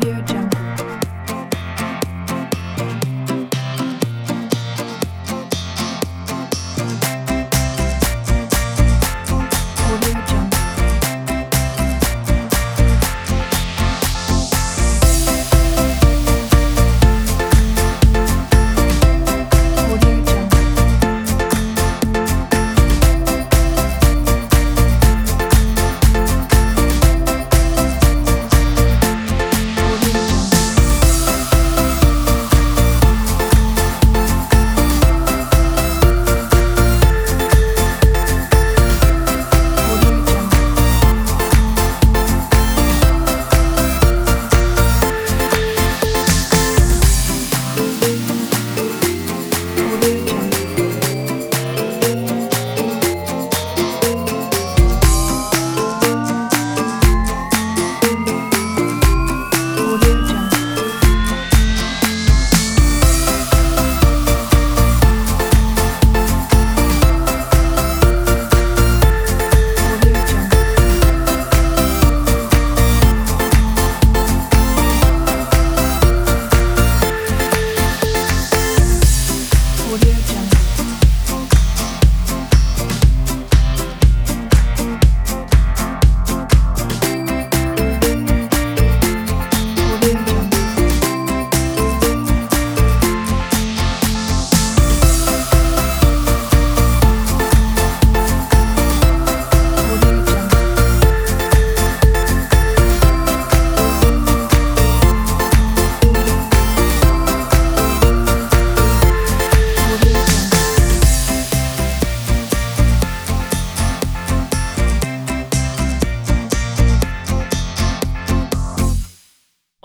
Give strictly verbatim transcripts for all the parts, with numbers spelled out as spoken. AudioJungle.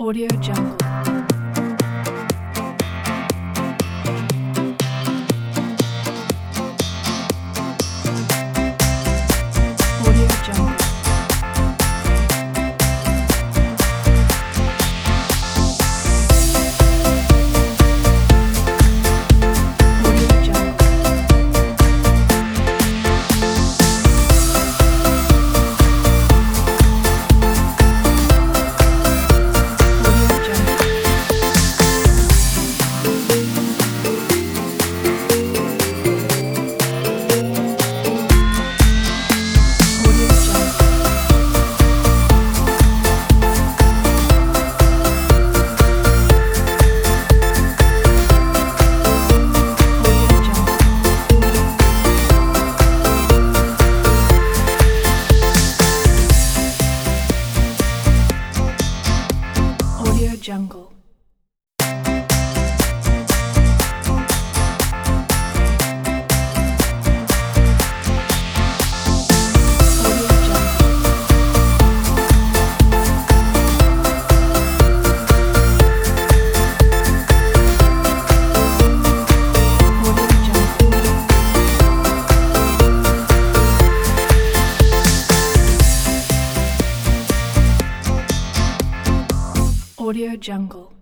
AudioJungle. AudioJungle. AudioJungle.